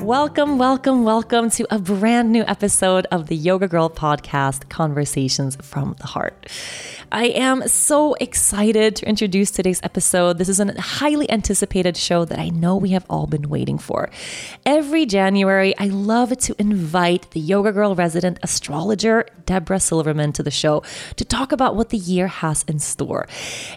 Welcome, welcome, welcome to a brand new episode of the Yoga Girl podcast, Conversations from the Heart. I am so excited to introduce today's episode. This is a highly anticipated show that I know we have all been waiting for. Every January, I love to invite the Yoga Girl resident astrologer, Debra Silverman, to the show to talk about what the year has in store.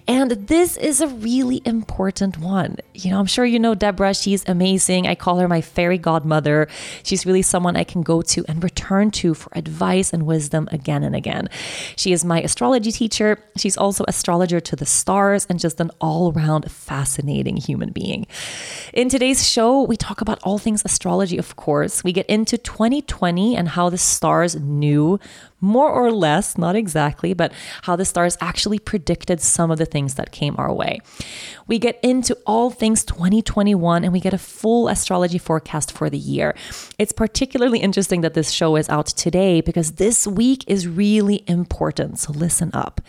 And this is a really important one. You know, I'm sure you know Debra. She's amazing. I call her my fairy godmother. She's really someone I can go to and return to for advice and wisdom again and again. She is my astrology teacher. She's also astrologer to the stars and just an all-around fascinating human being. In today's show, we talk about all things astrology, of course. We get into 2020 and how the stars knew, more or less, not exactly, but how the stars actually predicted some of the things that came our way. We get into all things 2021 and we get a full astrology forecast for the year. It's particularly interesting that this show is out today because this week is really important. So listen up.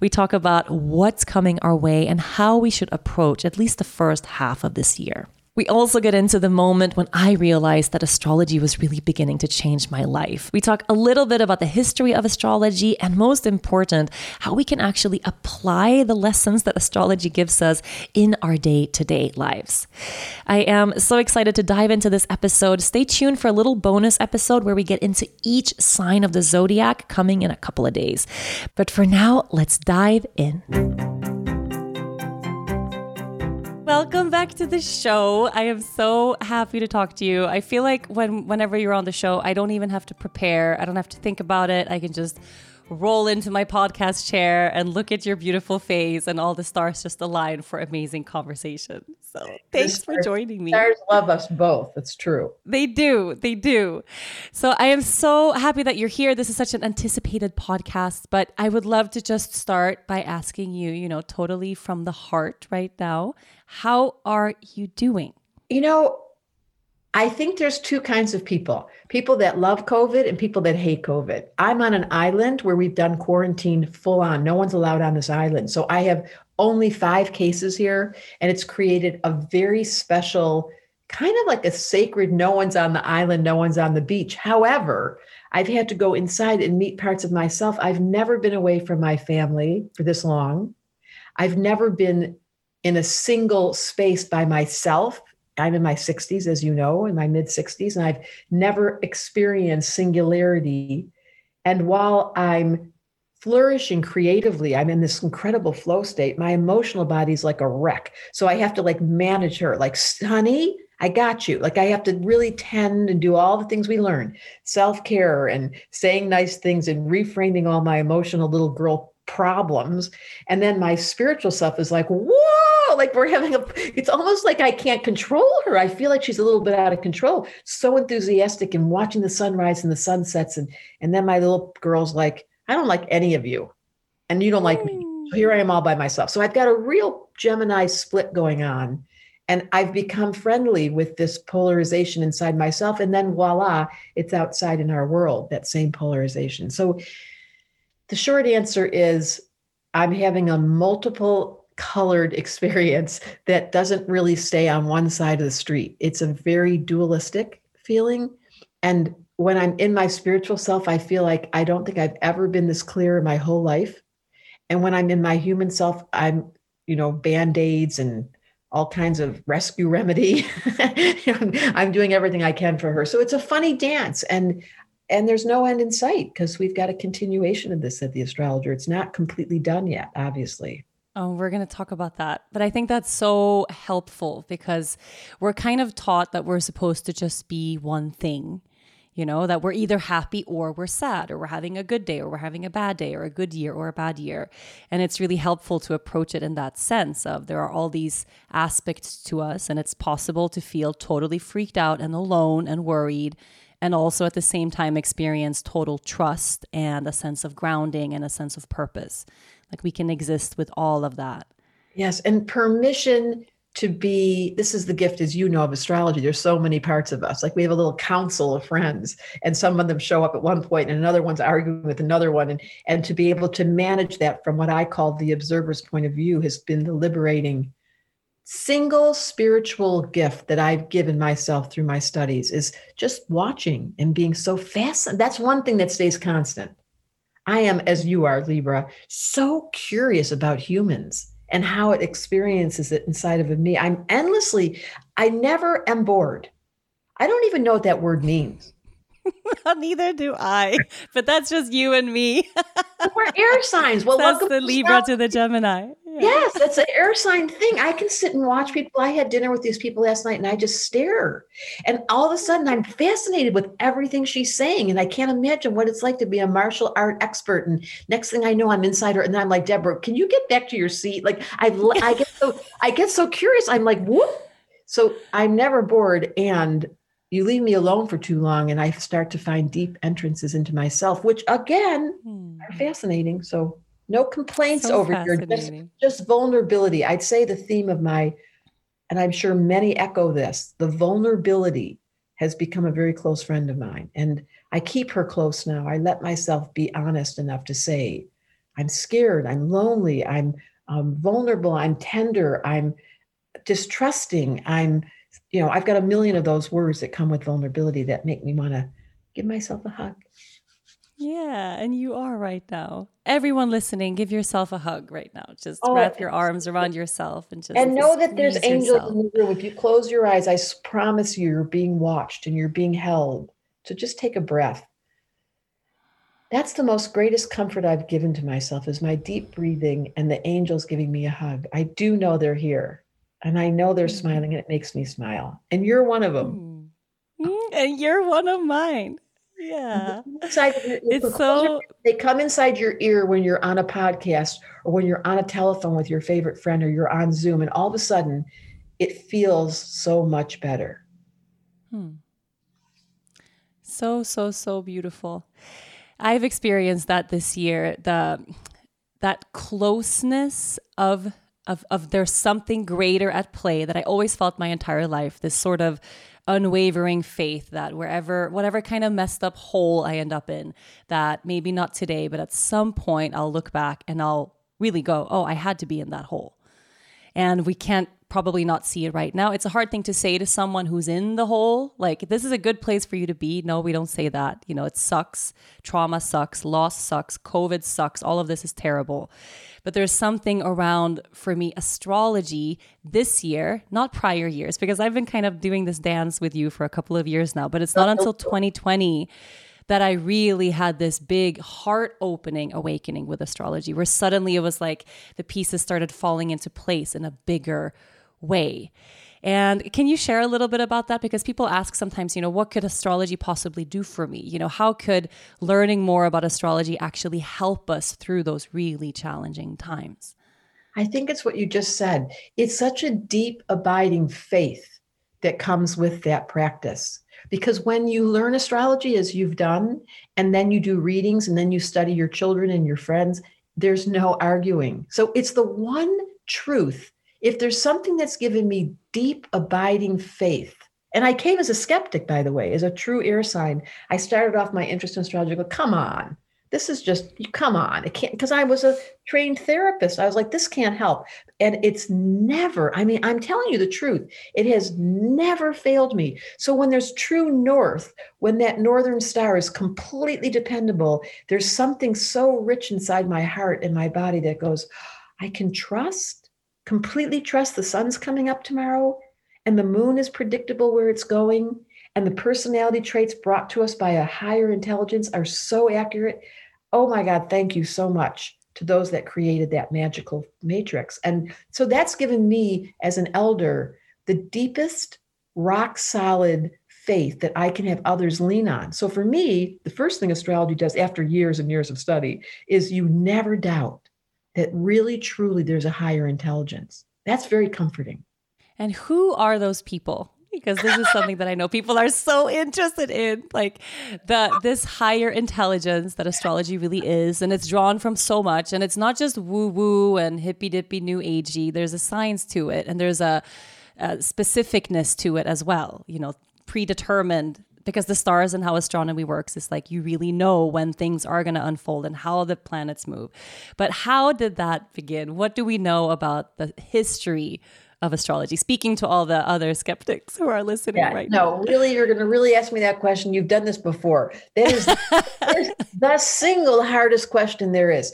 We talk about what's coming our way and how we should approach at least the first half of this year. We also get into the moment when I realized that astrology was really beginning to change my life. We talk a little bit about the history of astrology and, most important, how we can actually apply the lessons that astrology gives us in our day-to-day lives. I am so excited to dive into this episode. Stay tuned for a little bonus episode where we get into each sign of the zodiac, coming in a couple of days. But for now, let's dive in. Welcome back to the show. I am so happy to talk to you. I feel like whenever you're on the show, I don't even have to prepare. I don't have to think about it. I can just roll into my podcast chair and look at your beautiful face, and all the stars just align for amazing conversation. So thanks for joining me. Stars love us both. It's true. They do. They do. So I am so happy that you're here. This is such an anticipated podcast, but I would love to just start by asking you, you know, totally from the heart right now, how are you doing? You know, I think there's two kinds of people that love COVID and people that hate COVID. I'm on an island where we've done quarantine full on. No one's allowed on this island. So I have only 5 cases here, and it's created a very special, kind of like a sacred, no one's on the island, no one's on the beach. However, I've had to go inside and meet parts of myself. I've never been away from my family for this long. I've never been in a single space by myself. I'm in my 60s, as you know, in my mid 60s, and I've never experienced singularity. And while I'm flourishing creatively, I'm in this incredible flow state, my emotional body's like a wreck. So I have to like manage her, like, honey, I got you. Like I have to really tend and do all the things we learn, self-care and saying nice things and reframing all my emotional little girl problems. And then my spiritual self is like, whoa, like we're having a, it's almost like I can't control her. I feel like she's a little bit out of control. So enthusiastic and watching the sunrise and the sunsets. And then my little girl's like, I don't like any of you. And you don't like me. So here I am all by myself. So I've got a real Gemini split going on. And I've become friendly with this polarization inside myself. And then voila, it's outside in our world, that same polarization. So the short answer is I'm having a multiple colored experience that doesn't really stay on one side of the street. It's a very dualistic feeling. And when I'm in my spiritual self, I feel like I don't think I've ever been this clear in my whole life. And when I'm in my human self, I'm, you know, Band-Aids and all kinds of rescue remedy. I'm doing everything I can for her. So it's a funny dance, and there's no end in sight because we've got a continuation of this, said the astrologer. It's not completely done yet, obviously. Oh, we're going to talk about that. But I think that's so helpful because we're kind of taught that we're supposed to just be one thing, you know, that we're either happy or we're sad or we're having a good day or we're having a bad day or a good year or a bad year. And it's really helpful to approach it in that sense of there are all these aspects to us and it's possible to feel totally freaked out and alone and worried and also at the same time experience total trust and a sense of grounding and a sense of purpose. Like we can exist with all of that. Yes. And permission to be, this is the gift, as you know, of astrology. There's so many parts of us. Like we have a little council of friends and some of them show up at one point and another one's arguing with another one. And to be able to manage that from what I call the observer's point of view has been the liberating single spiritual gift that I've given myself through my studies is just watching and being so fascinated. That's one thing that stays constant. I am, as you are, Libra, so curious about humans and how it experiences it inside of me. I'm endlessly, I never am bored. I don't even know what that word means. Neither do I, but that's just you and me. We're air signs. Well, that's the Libra to the Gemini. Yeah. Yes, that's an air sign thing. I can sit and watch people. I had dinner with these people last night and I just stare. And all of a sudden I'm fascinated with everything she's saying. And I can't imagine what it's like to be a martial art expert. And next thing I know, I'm inside her. And then I'm like, Debra, can you get back to your seat? Like I get so curious. I'm like, whoop. So I'm never bored. And you leave me alone for too long and I start to find deep entrances into myself, which again are fascinating. So no complaints so over here, just vulnerability. I'd say the theme of my, and I'm sure many echo this, the vulnerability has become a very close friend of mine. And I keep her close now. I let myself be honest enough to say, I'm scared, I'm lonely, I'm vulnerable, I'm tender, I'm distrusting, I'm, you know, I've got a million of those words that come with vulnerability that make me want to give myself a hug. Yeah, and you are right now. Everyone listening, give yourself a hug right now. Just wrap your arms around yourself and just know that there's angels in the room. If you close your eyes, I promise you, you're being watched and you're being held. So just take a breath. That's the most greatest comfort I've given to myself is my deep breathing and the angels giving me a hug. I do know they're here. And I know they're smiling and it makes me smile. And you're one of them. And you're one of mine. Yeah. It's so they come inside your ear when you're on a podcast or when you're on a telephone with your favorite friend or you're on Zoom. And all of a sudden it feels so much better. So beautiful. I've experienced that this year, that closeness of there's something greater at play that I always felt my entire life, this sort of unwavering faith that whatever kind of messed up hole I end up in, that maybe not today, but at some point I'll look back and I'll really go, oh, I had to be in that hole. And we can't probably not see it right now. It's a hard thing to say to someone who's in the hole, like, this is a good place for you to be. No, we don't say that. You know, it sucks. Trauma sucks. Loss sucks. COVID sucks. All of this is terrible. But there's something around, for me, astrology this year, not prior years, because I've been kind of doing this dance with you for a couple of years now, but it's not until 2020 that I really had this big heart-opening awakening with astrology, where suddenly it was like the pieces started falling into place in a bigger way. And can you share a little bit about that? Because people ask sometimes, you know, what could astrology possibly do for me? You know, how could learning more about astrology actually help us through those really challenging times? I think it's what you just said. It's such a deep, abiding faith that comes with that practice. Because when you learn astrology, as you've done, and then you do readings, and then you study your children and your friends, there's no arguing. So it's the one truth. If there's something that's given me deep, abiding faith, and I came as a skeptic, by the way, as a true air sign, I started off my interest in astrology, go, come on, this is just, come on, it can't, because I was a trained therapist. I was like, this can't help. And it's never, I mean, I'm telling you the truth, it has never failed me. So when there's true north, when that northern star is completely dependable, there's something so rich inside my heart and my body that goes, I can trust, completely trust the sun's coming up tomorrow, and the moon is predictable where it's going, and the personality traits brought to us by a higher intelligence are so accurate. Oh my God, thank you so much to those that created that magical matrix. And so that's given me as an elder the deepest rock solid faith that I can have others lean on. So for me, the first thing astrology does after years and years of study is you never doubt that really, truly there's a higher intelligence. That's very comforting. And who are those people? Because this is something that I know people are so interested in, like this higher intelligence that astrology really is. And it's drawn from so much. And it's not just woo-woo and hippy-dippy new agey. There's a science to it. And there's a specificness to it as well, you know, predetermined. Because the stars and how astronomy works is like you really know when things are going to unfold and how the planets move. But how did that begin? What do we know about the history of astrology, speaking to all the other skeptics who are listening right now. No, really, you're going to really ask me that question. You've done this before. That is the single hardest question there is.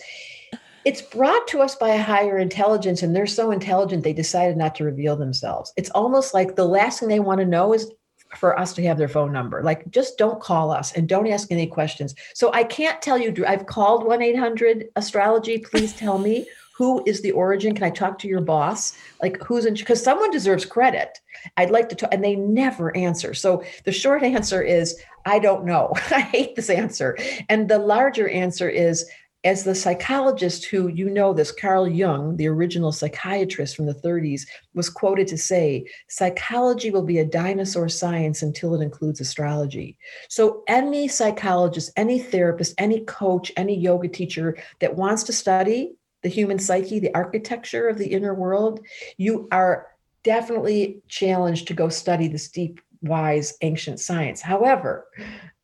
It's brought to us by a higher intelligence, and they're so intelligent, they decided not to reveal themselves. It's almost like the last thing they want to know is for us to have their phone number. Like, just don't call us and don't ask any questions. So I can't tell you, I've called 1-800-ASTROLOGY, please tell me. Who is the origin? Can I talk to your boss? Like, who's in? Because someone deserves credit. I'd like to talk, and they never answer. So the short answer is, I don't know. I hate this answer. And the larger answer is, as the psychologist who, you know this, Carl Jung, the original psychiatrist from the 30s, was quoted to say, psychology will be a dinosaur science until it includes astrology. So any psychologist, any therapist, any coach, any yoga teacher that wants to study the human psyche, the architecture of the inner world, you are definitely challenged to go study this deep, wise, ancient science. However,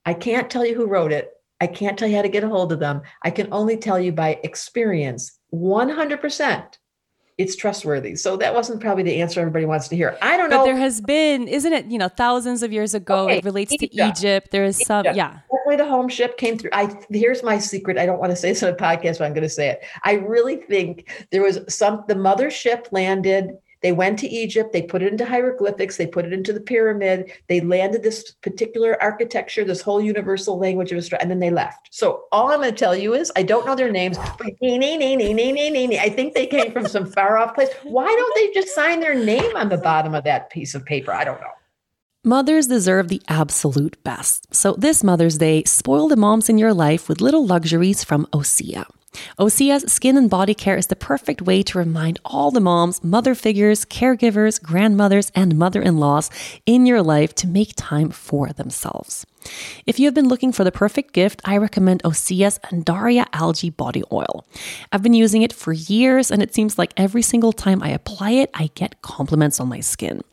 I can't tell you who wrote it. I can't tell you how to get a hold of them. I can only tell you by experience, 100%. It's trustworthy. So that wasn't probably the answer everybody wants to hear. I don't know. But there has been, isn't it, you know, thousands of years ago, okay, it relates to Egypt. There is some, yeah. Definitely the home ship came through. Here's my secret. I don't want to say this on a podcast, but I'm going to say it. I really think there was the mother ship landed. They went to Egypt. They put it into hieroglyphics. They put it into the pyramid. They landed this particular architecture, this whole universal language of astrology, and then they left. So all I'm going to tell you is I don't know their names, but I think they came from some far off place. Why don't they just sign their name on the bottom of that piece of paper? I don't know. Mothers deserve the absolute best. So this Mother's Day, spoil the moms in your life with little luxuries from Osea. Osea's skin and body care is the perfect way to remind all the moms, mother figures, caregivers, grandmothers, and mother-in-laws in your life to make time for themselves. If you have been looking for the perfect gift, I recommend Osea's Undaria Algae Body Oil. I've been using it for years, and it seems like every single time I apply it, I get compliments on my skin.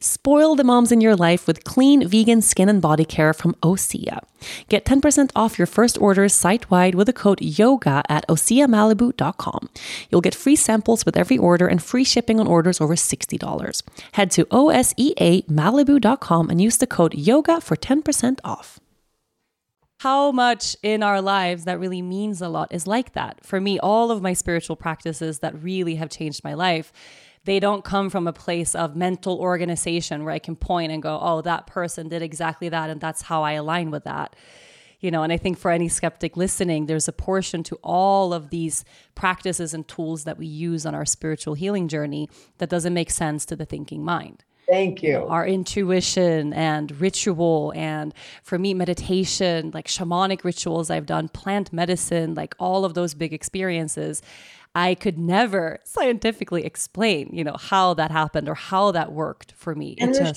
Spoil the moms in your life with clean vegan skin and body care from Osea. Get 10% off your first order site-wide with the code YOGA at OseaMalibu.com. You'll get free samples with every order and free shipping on orders over $60. Head to OseaMalibu.com and use the code YOGA for 10% off. How much in our lives that really means a lot is like that. For me, all of my spiritual practices that really have changed my life, they don't come from a place of mental organization where I can point and go, oh, that person did exactly that, and that's how I align with that. You know, and I think for any skeptic listening, there's a portion to all of these practices and tools that we use on our spiritual healing journey that doesn't make sense to the thinking mind. Thank you. Our intuition and ritual, and for me, meditation, like shamanic rituals I've done, plant medicine, like all of those big experiences, I could never scientifically explain, you know, how that happened or how that worked for me. And the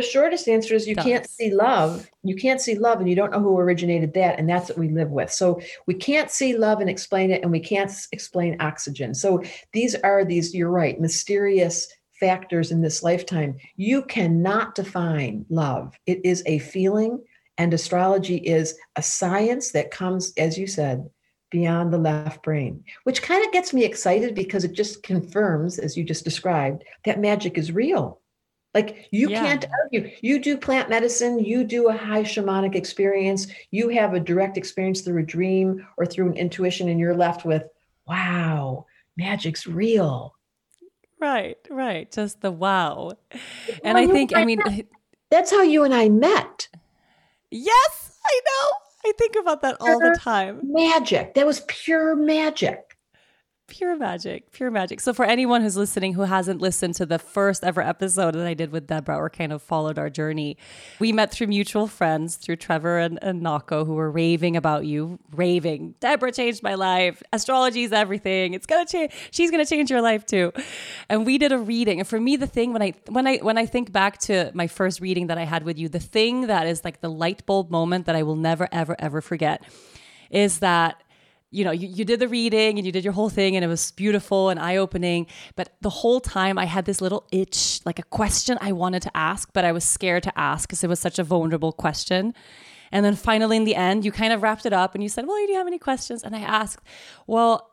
shortest answer is you can't see love and you don't know who originated that. And that's what we live with. So we can't see love and explain it, and we can't explain oxygen. So these are, you're right, mysterious factors in this lifetime. You cannot define love. It is a feeling, and astrology is a science that comes, as you said, beyond the left brain, which kind of gets me excited because it just confirms, as you just described, that magic is real. Like you can't argue. You do plant medicine, you do a high shamanic experience, you have a direct experience through a dream or through an intuition, and you're left with, wow, magic's real. Right. Just the wow. And that's how you and I met. Yes, I know. I think about that all the time. Magic. That was pure magic. Pure magic. So for anyone who's listening who hasn't listened to the first ever episode that I did with Debra, or kind of followed our journey, we met through mutual friends, through Trevor and Nako, who were raving about you. Debra changed my life. Astrology is everything. It's gonna change. She's gonna change your life too. And we did a reading. And for me, the thing when I think back to my first reading that I had with you, the thing that is like the light bulb moment that I will never ever forget is that, you know, you did the reading and you did your whole thing, and it was beautiful and eye-opening. But the whole time I had this little itch, like a question I wanted to ask, but I was scared to ask because it was such a vulnerable question. And then finally in the end, you kind of wrapped it up and you said, well, do you have any questions? And I asked, well,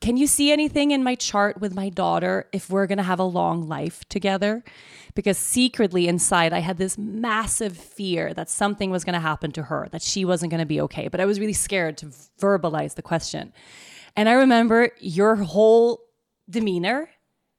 can you see anything in my chart with my daughter if we're going to have a long life together? Because secretly inside, I had this massive fear that something was going to happen to her, that she wasn't going to be okay. But I was really scared to verbalize the question. And I remember your whole demeanor.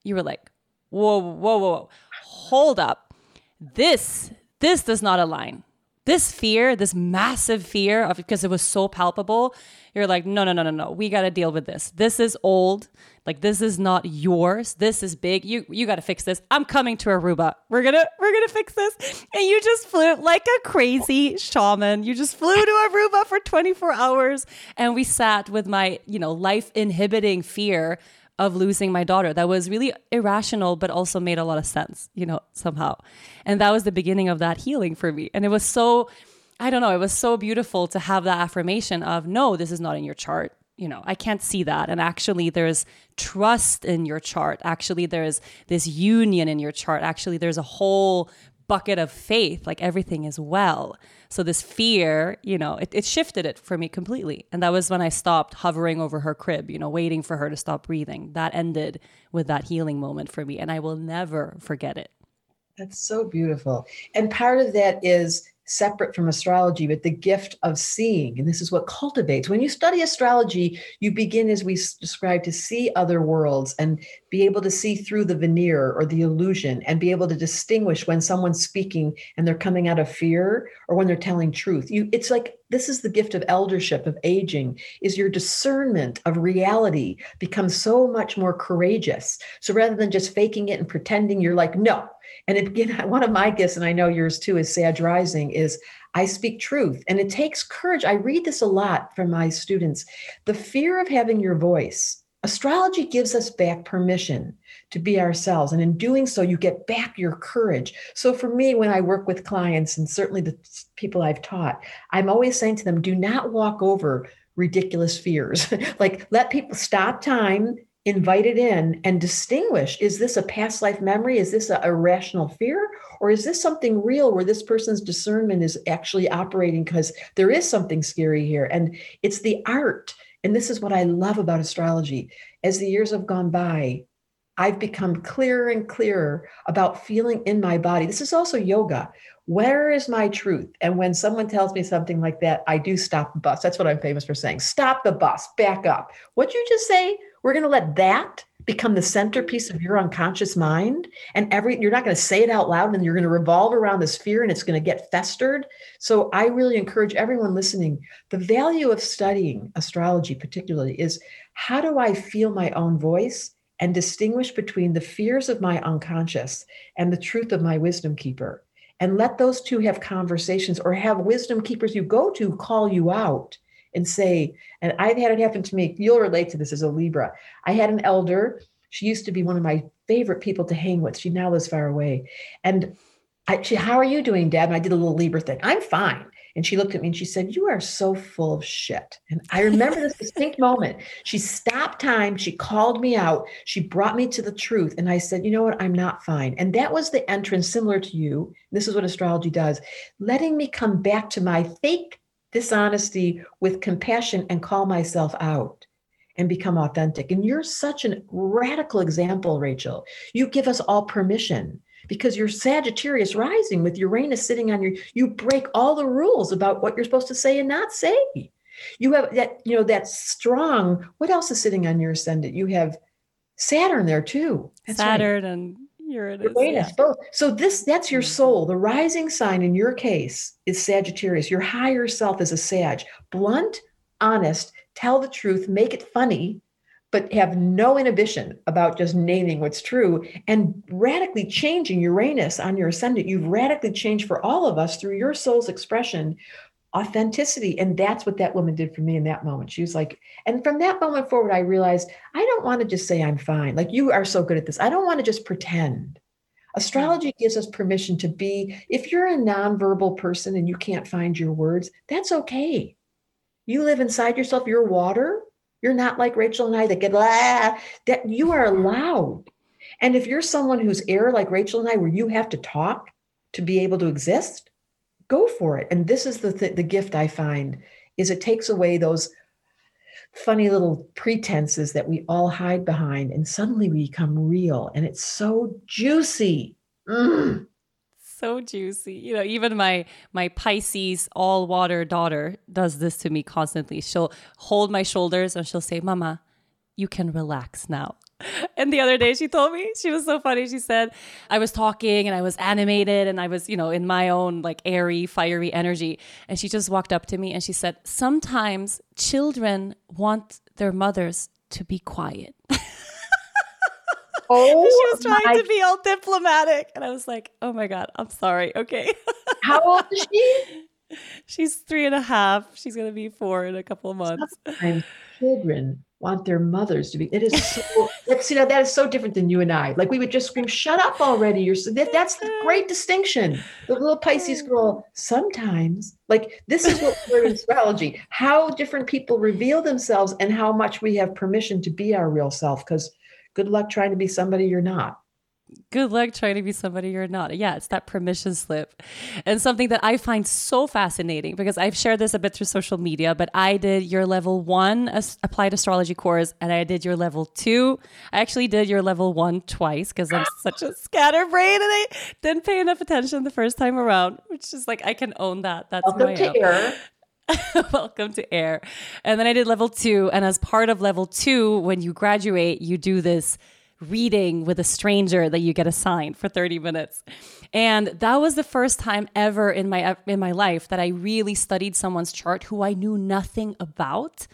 You were like, whoa, hold up. This does not align. This fear, this massive fear of, because it was so palpable, you're like, no. We got to deal with this. This is old. Like, this is not yours. This is big. You got to fix this. I'm coming to Aruba. We're going to fix this. And you just flew like a crazy shaman. You just flew to Aruba for 24 hours. And we sat with my, you know, life inhibiting fear of losing my daughter. That was really irrational, but also made a lot of sense, you know, somehow. And that was the beginning of that healing for me. And it was so, I don't know, it was so beautiful to have that affirmation of, no, this is not in your chart. You know, I can't see that. And actually there's trust in your chart. Actually, there's this union in your chart. Actually, there's a whole bucket of faith, like everything is well. So this fear, you know, it shifted it for me completely. And that was when I stopped hovering over her crib, you know, waiting for her to stop breathing. That ended with that healing moment for me. And I will never forget it. That's so beautiful. And part of that is separate from astrology, but the gift of seeing. And this is what cultivates. When you study astrology, you begin, as we describe, to see other worlds and be able to see through the veneer or the illusion, and be able to distinguish when someone's speaking and they're coming out of fear or when they're telling truth. It's like, this is the gift of eldership, of aging, is your discernment of reality becomes so much more courageous. So rather than just faking it and pretending, you're like, no. And again, one of my gifts, and I know yours too, is Sag Rising, is I speak truth. And it takes courage. I read this a lot from my students. The fear of having your voice. Astrology gives us back permission to be ourselves. And in doing so, you get back your courage. So for me, when I work with clients, and certainly the people I've taught, I'm always saying to them, do not walk over ridiculous fears. Like, let people stop time invite it in and distinguish, is this a past life memory? Is this an irrational fear? Or is this something real where this person's discernment is actually operating because there is something scary here? And it's the art. And this is what I love about astrology. As the years have gone by, I've become clearer and clearer about feeling in my body. This is also yoga. Where is my truth? And when someone tells me something like that, I do stop the bus. That's what I'm famous for saying. Stop the bus, back up. What'd you just say? We're going to let that become the centerpiece of your unconscious mind. And you're not going to say it out loud, and you're going to revolve around this fear, and it's going to get festered. So I really encourage everyone listening. The value of studying astrology particularly is, how do I feel my own voice and distinguish between the fears of my unconscious and the truth of my wisdom keeper? And let those two have conversations, or have wisdom keepers you go to call you out and say, and I've had it happen to me. You'll relate to this as a Libra. I had an elder. She used to be one of my favorite people to hang with. She now lives far away. And she, how are you doing, Deb? And I did a little Libra thing. I'm fine. And she looked at me and she said, you are so full of shit. And I remember this distinct moment. She stopped time. She called me out. She brought me to the truth. And I said, you know what? I'm not fine. And that was the entrance, similar to you. This is what astrology does. Letting me come back to my fake dishonesty with compassion and call myself out and become authentic. And you're such a radical example, Rachel. You give us all permission. Because you're Sagittarius rising with Uranus sitting on your, you break all the rules about what you're supposed to say and not say. You have that, you know, that strong, what else is sitting on your ascendant? You have Saturn there too. That's Saturn, right. And Uranus. Yeah. So that's your soul. The rising sign in your case is Sagittarius. Your higher self is a Sag. Blunt, honest, tell the truth, make it funny, but have no inhibition about just naming what's true and radically changing Uranus on your ascendant. You've radically changed for all of us through your soul's expression, authenticity. And that's what that woman did for me in that moment. She was like, and from that moment forward, I realized I don't want to just say I'm fine. Like, you are so good at this. I don't want to just pretend. Astrology gives us permission to be, if you're a nonverbal person and you can't find your words, that's okay. You live inside yourself, your water. You're not like Rachel and I that get, that you are allowed. And if you're someone who's air like Rachel and I, where you have to talk to be able to exist, go for it. And this is the gift I find, is it takes away those funny little pretenses that we all hide behind. And suddenly we become real. And it's so juicy. Mm. So juicy. You know, even my Pisces all water daughter does this to me constantly. She'll hold my shoulders and she'll say, Mama, you can relax now. And the other day she told me, she was so funny. She said, I was talking and I was animated and I was, you know, in my own like airy, fiery energy. And she just walked up to me and she said, sometimes children want their mothers to be quiet. Oh, she was trying to be all diplomatic. And I was like, oh my God, I'm sorry. Okay. How old is she? She's 3.5. She's going to be 4 in a couple of months. Sometimes children want their mothers to be, it is so, see, now that is so different than you and I. Like, we would just scream, shut up already. That's the great distinction. The little Pisces girl, sometimes, like, this is what we're in astrology, how different people reveal themselves and how much we have permission to be our real self. Because good luck trying to be somebody you're not. Good luck trying to be somebody you're not. Yeah, it's that permission slip. And something that I find so fascinating, because I've shared this a bit through social media, but I did your level 1 applied astrology course, and I did your level 2. I actually did your level 1 twice because I'm such a scatterbrain and I didn't pay enough attention the first time around, which is like, I can own that. That's my error. Welcome to air. And then I did level 2. And as part of level 2, when you graduate, you do this reading with a stranger that you get assigned for 30 minutes. And that was the first time ever in my life that I really studied someone's chart who I knew nothing about,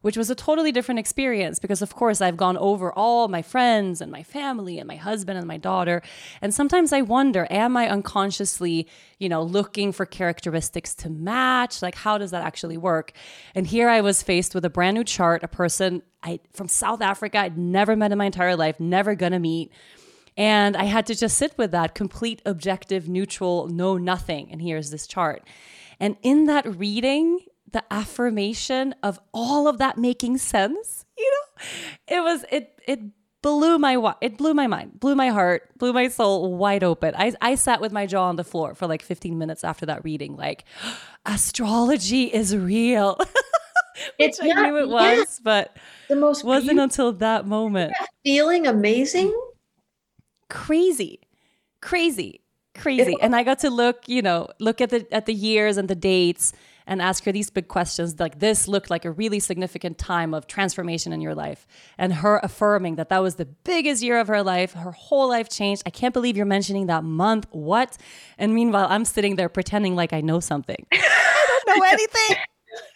which was a totally different experience because, of course, I've gone over all my friends and my family and my husband and my daughter. And sometimes I wonder, am I unconsciously, you know, looking for characteristics to match? Like, how does that actually work? And here I was faced with a brand new chart, a person from South Africa I'd never met in my entire life, never gonna meet. And I had to just sit with that complete, objective, neutral, know nothing. And here's this chart. And in that reading, the affirmation of all of that making sense, you know, It blew my mind, blew my heart, blew my soul wide open. I sat with my jaw on the floor for like 15 minutes after that reading, like, astrology is real. Which I knew it was, but it wasn't until that moment. Feeling amazing. Crazy. And I got to look at the years and the dates and ask her these big questions. Like, this looked like a really significant time of transformation in your life. And her affirming that was the biggest year of her life. Her whole life changed. I can't believe you're mentioning that month. What? And meanwhile, I'm sitting there pretending like I know something. I don't know anything.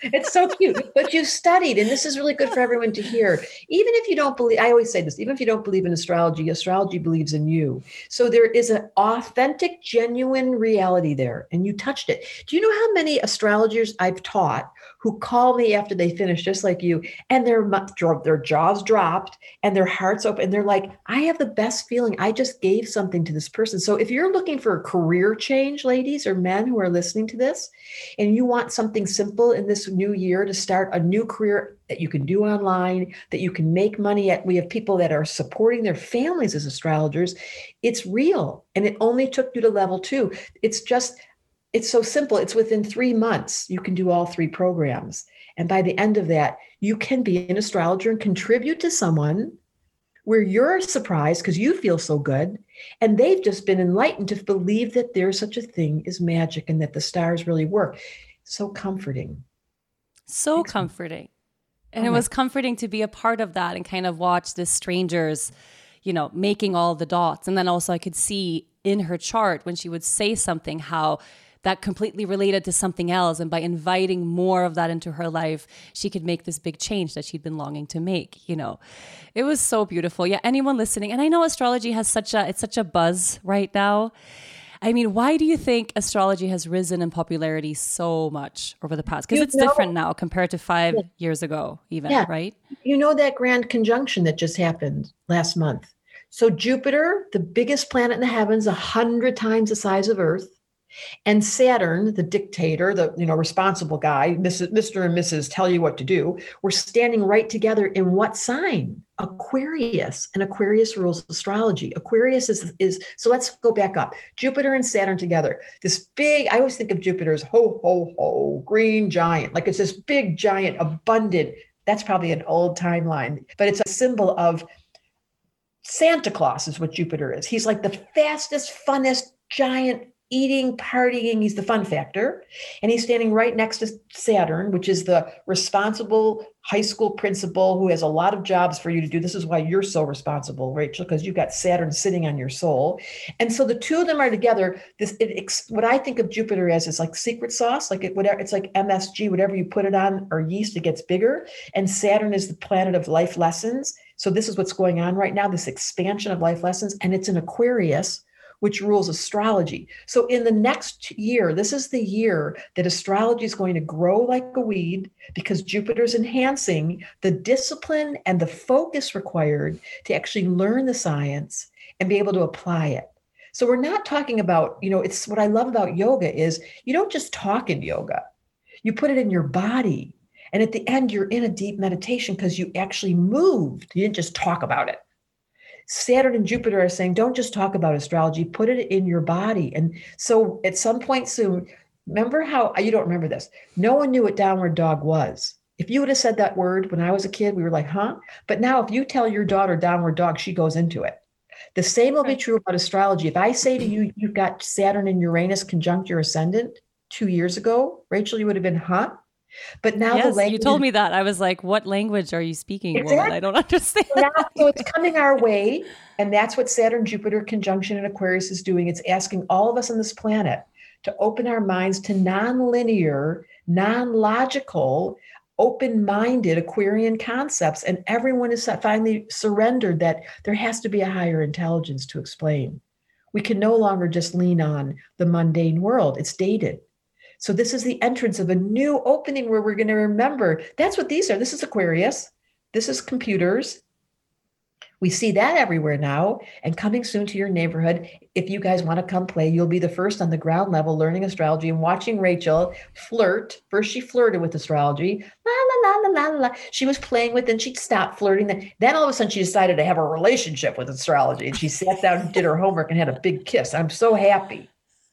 It's so cute. But you've studied, and this is really good for everyone to hear. Even if you don't believe, I always say this, even if you don't believe in astrology, astrology believes in you. So there is an authentic, genuine reality there, and you touched it. Do you know how many astrologers I've taught who call me after they finish, just like you, and their jaws dropped and their hearts open, and they're like, I have the best feeling. I just gave something to this person. So if you're looking for a career change, ladies or men who are listening to this, and you want something simple in this new year to start a new career that you can do online, that you can make money at. We have people that are supporting their families as astrologers. It's real. And it only took you to level 2. It's so simple. It's within 3 months. You can do all 3 programs. And by the end of that, you can be an astrologer and contribute to someone where you're surprised because you feel so good. And they've just been enlightened to believe that there's such a thing as magic and that the stars really work. So comforting. So comforting. And it was comforting to be a part of that and kind of watch the strangers, making all the dots. And then also I could see in her chart when she would say something, how that completely related to something else. And by inviting more of that into her life, she could make this big change that she'd been longing to make, It was so beautiful. Yeah, anyone listening. And I know astrology has such a buzz right now. I mean, why do you think astrology has risen in popularity so much over the past? Because it's different now compared to 5 years ago, even, right? That grand conjunction that just happened last month. So Jupiter, the biggest planet in the heavens, 100 times the size of Earth. And Saturn, the dictator, the responsible guy, Mr. and Mrs. tell you what to do, were standing right together in what sign? Aquarius. And Aquarius rules astrology. Aquarius is so let's go back up. Jupiter and Saturn together. This big, I always think of Jupiter as ho, ho, ho, green giant. Like it's this big, giant, abundant. That's probably an old timeline, but it's a symbol of Santa Claus is what Jupiter is. He's like the fastest, funnest, giant, eating, partying. He's the fun factor. And he's standing right next to Saturn, which is the responsible high school principal who has a lot of jobs for you to do. This is why you're so responsible, Rachel, because you've got Saturn sitting on your soul. And so the two of them are together. What I think of Jupiter as is like secret sauce, it's like MSG, whatever you put it on or yeast, it gets bigger. And Saturn is the planet of life lessons. So this is what's going on right now, this expansion of life lessons. And it's in Aquarius, which rules astrology. So in the next year, this is the year that astrology is going to grow like a weed because Jupiter's enhancing the discipline and the focus required to actually learn the science and be able to apply it. So we're not talking about, it's what I love about yoga is you don't just talk in yoga, you put it in your body. And at the end, you're in a deep meditation because you actually moved. You didn't just talk about it. Saturn and Jupiter are saying, don't just talk about astrology, put it in your body. And so at some point soon, remember how, you don't remember this, no one knew what downward dog was. If you would have said that word when I was a kid, we were like, huh? But now if you tell your daughter downward dog, she goes into it. The same will be true about astrology. If I say to you, you've got Saturn and Uranus conjunct your ascendant 2 years ago, Rachel, you would have been, huh? But now the language, you told me that. I was like, what language are you speaking, exactly, woman? I don't understand. So it's coming our way. And that's what Saturn, Jupiter conjunction in Aquarius is doing. It's asking all of us on this planet to open our minds to non-linear, non-logical, open-minded Aquarian concepts. And everyone has finally surrendered that there has to be a higher intelligence to explain. We can no longer just lean on the mundane world. It's dated. So this is the entrance of a new opening where we're going to remember. That's what these are. This is Aquarius. This is computers. We see that everywhere now, and coming soon to your neighborhood. If you guys want to come play, you'll be the first on the ground level learning astrology and watching Rachel flirt. First, she flirted with astrology. La, la, la, la, la. She was playing with it and she'd stop flirting. Then all of a sudden she decided to have a relationship with astrology, and she sat down and did her homework and had a big kiss. I'm so happy.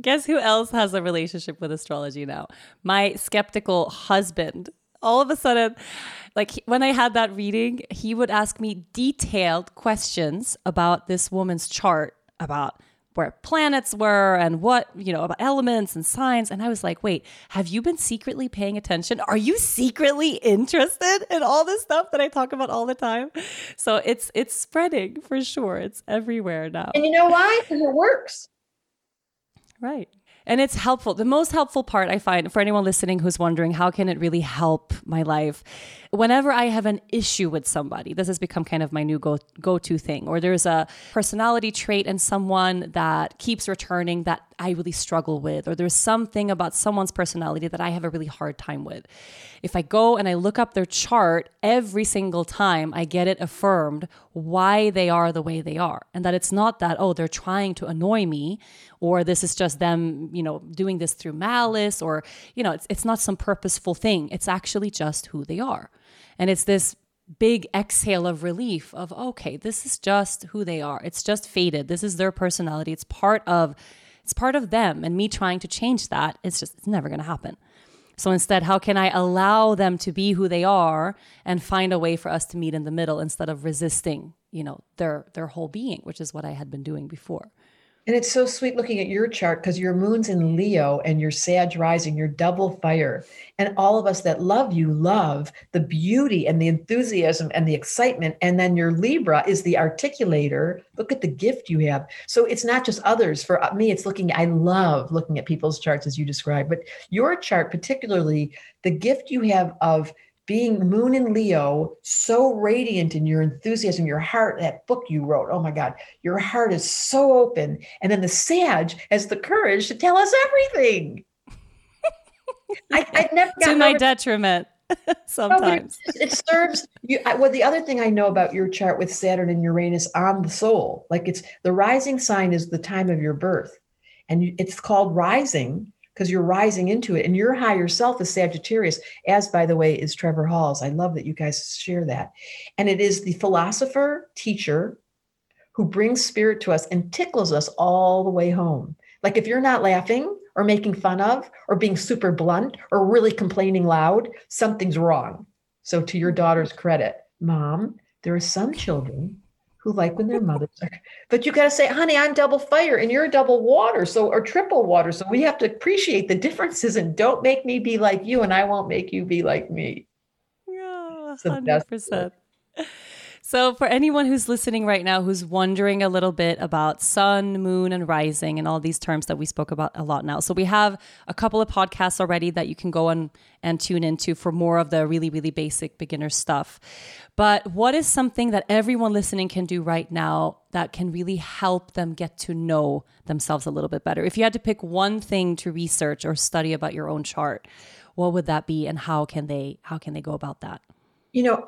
Guess who else has a relationship with astrology now? My skeptical husband. All of a sudden, when I had that reading, he would ask me detailed questions about this woman's chart, about where planets were and what, about elements and signs. And I was like, wait, have you been secretly paying attention? Are you secretly interested in all this stuff that I talk about all the time? So it's spreading for sure. It's everywhere now. And you know why? Because it works. Right. And it's helpful. The most helpful part, I find, for anyone listening who's wondering, how can it really help my life? Whenever I have an issue with somebody, this has become kind of my new go-to thing, or there's a personality trait in someone that keeps returning that I really struggle with, or there's something about someone's personality that I have a really hard time with. If I go and I look up their chart, every single time I get it affirmed why they are the way they are, and that it's not that, oh, they're trying to annoy me, or this is just them, doing this through malice, or, it's not some purposeful thing. It's actually just who they are. And it's this big exhale of relief of, okay, this is just who they are. It's just fated. This is their personality. It's part of them, and me trying to change that, it's never going to happen. So instead, how can I allow them to be who they are and find a way for us to meet in the middle instead of resisting, their whole being, which is what I had been doing before. And it's so sweet looking at your chart, because your moon's in Leo and your Sag rising, your double fire. And all of us that love you love the beauty and the enthusiasm and the excitement. And then your Libra is the articulator. Look at the gift you have. So it's not just others. For me, it's I love looking at people's charts as you described, but your chart, particularly the gift you have of being moon in Leo, so radiant in your enthusiasm, your heart, that book you wrote, oh my God, your heart is so open. And then the Sag has the courage to tell us everything. I've never gotten to my detriment sometimes. No, it serves you. Well, the other thing I know about your chart with Saturn and Uranus on the soul, it's the rising sign is the time of your birth, and it's called rising, because you're rising into it, and your higher self is Sagittarius, as by the way is Trevor Hall's. I love that you guys share that. And it is the philosopher teacher who brings spirit to us and tickles us all the way home. If you're not laughing or making fun of or being super blunt or really complaining loud, something's wrong. So to your daughter's credit, Mom, there are some children who when their mothers are, but you got to say, honey, I'm double fire and you're double water. Or triple water. So we have to appreciate the differences, and don't make me be like you, and I won't make you be like me. Yeah, 100%. So for anyone who's listening right now, who's wondering a little bit about sun, moon, and rising, and all these terms that we spoke about a lot now. So we have a couple of podcasts already that you can go and tune into for more of the really, really basic beginner stuff. But what is something that everyone listening can do right now that can really help them get to know themselves a little bit better? If you had to pick one thing to research or study about your own chart, what would that be, and how can they go about that?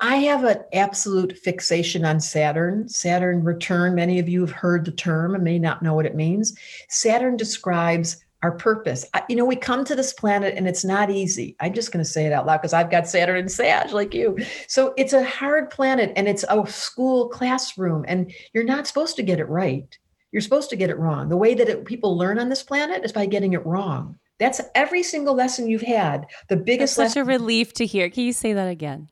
I have an absolute fixation on Saturn. Saturn return, many of you have heard the term and may not know what it means. Saturn describes our purpose. We come to this planet and it's not easy. I'm just going to say it out loud because I've got Saturn and Sag like you. So it's a hard planet, and it's a school classroom, and you're not supposed to get it right. You're supposed to get it wrong. The way that people learn on this planet is by getting it wrong. That's every single lesson you've had. The biggest lesson. That's such a relief to hear. Can you say that again?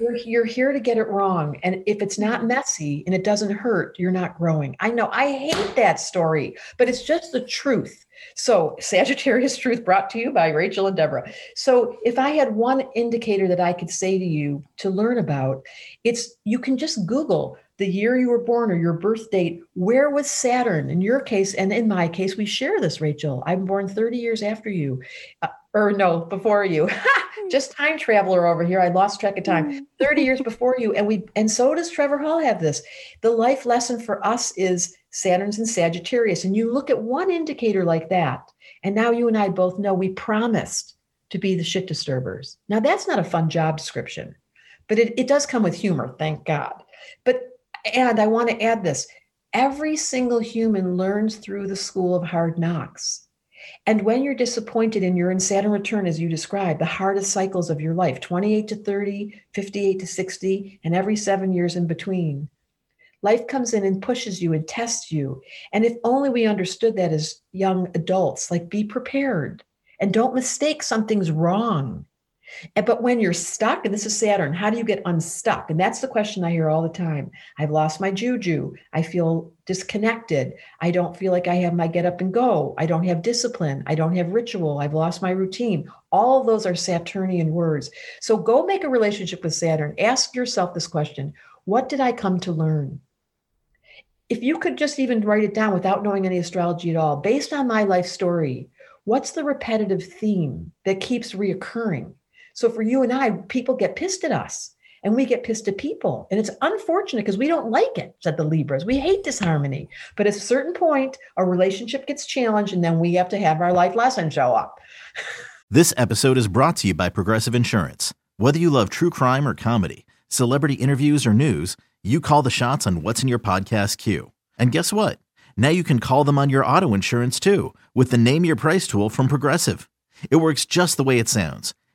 You're here to get it wrong. And if it's not messy and it doesn't hurt, you're not growing. I know, I hate that story, but it's just the truth. So Sagittarius Truth, brought to you by Rachel and Debra. So if I had one indicator that I could say to you to learn about, it's, you can just Google the year you were born or your birth date. Where was Saturn in your case? And in my case, we share this, Rachel. I'm born 30 years after you, before you. Just time traveler over here. I lost track of time. 30 years before you. And so does Trevor Hall have this. The life lesson for us is Saturn's in Sagittarius. And you look at one indicator like that, and now you and I both know we promised to be the shit disturbers. Now that's not a fun job description, but it does come with humor, thank God. And I want to add this. Every single human learns through the school of hard knocks. And when you're disappointed and you're in Saturn return, as you described, the hardest cycles of your life, 28 to 30, 58 to 60, and every 7 years in between, life comes in and pushes you and tests you. And if only we understood that as young adults, like, be prepared and don't mistake something's wrong. But when you're stuck, and this is Saturn, how do you get unstuck? And that's the question I hear all the time. I've lost my juju. I feel disconnected. I don't feel like I have my get up and go. I don't have discipline. I don't have ritual. I've lost my routine. All of those are Saturnian words. So go make a relationship with Saturn. Ask yourself this question. What did I come to learn? If you could just even write it down without knowing any astrology at all, based on my life story, what's the repetitive theme that keeps reoccurring? So for you and I, people get pissed at us and we get pissed at people. And it's unfortunate because we don't like it, said the Libras. We hate disharmony. But at a certain point, a relationship gets challenged and then we have to have our life lesson show up. This episode is brought to you by Progressive Insurance. Whether you love true crime or comedy, celebrity interviews or news, you call the shots on what's in your podcast queue. And guess what? Now you can call them on your auto insurance too with the Name Your Price tool from Progressive. It works just the way it sounds.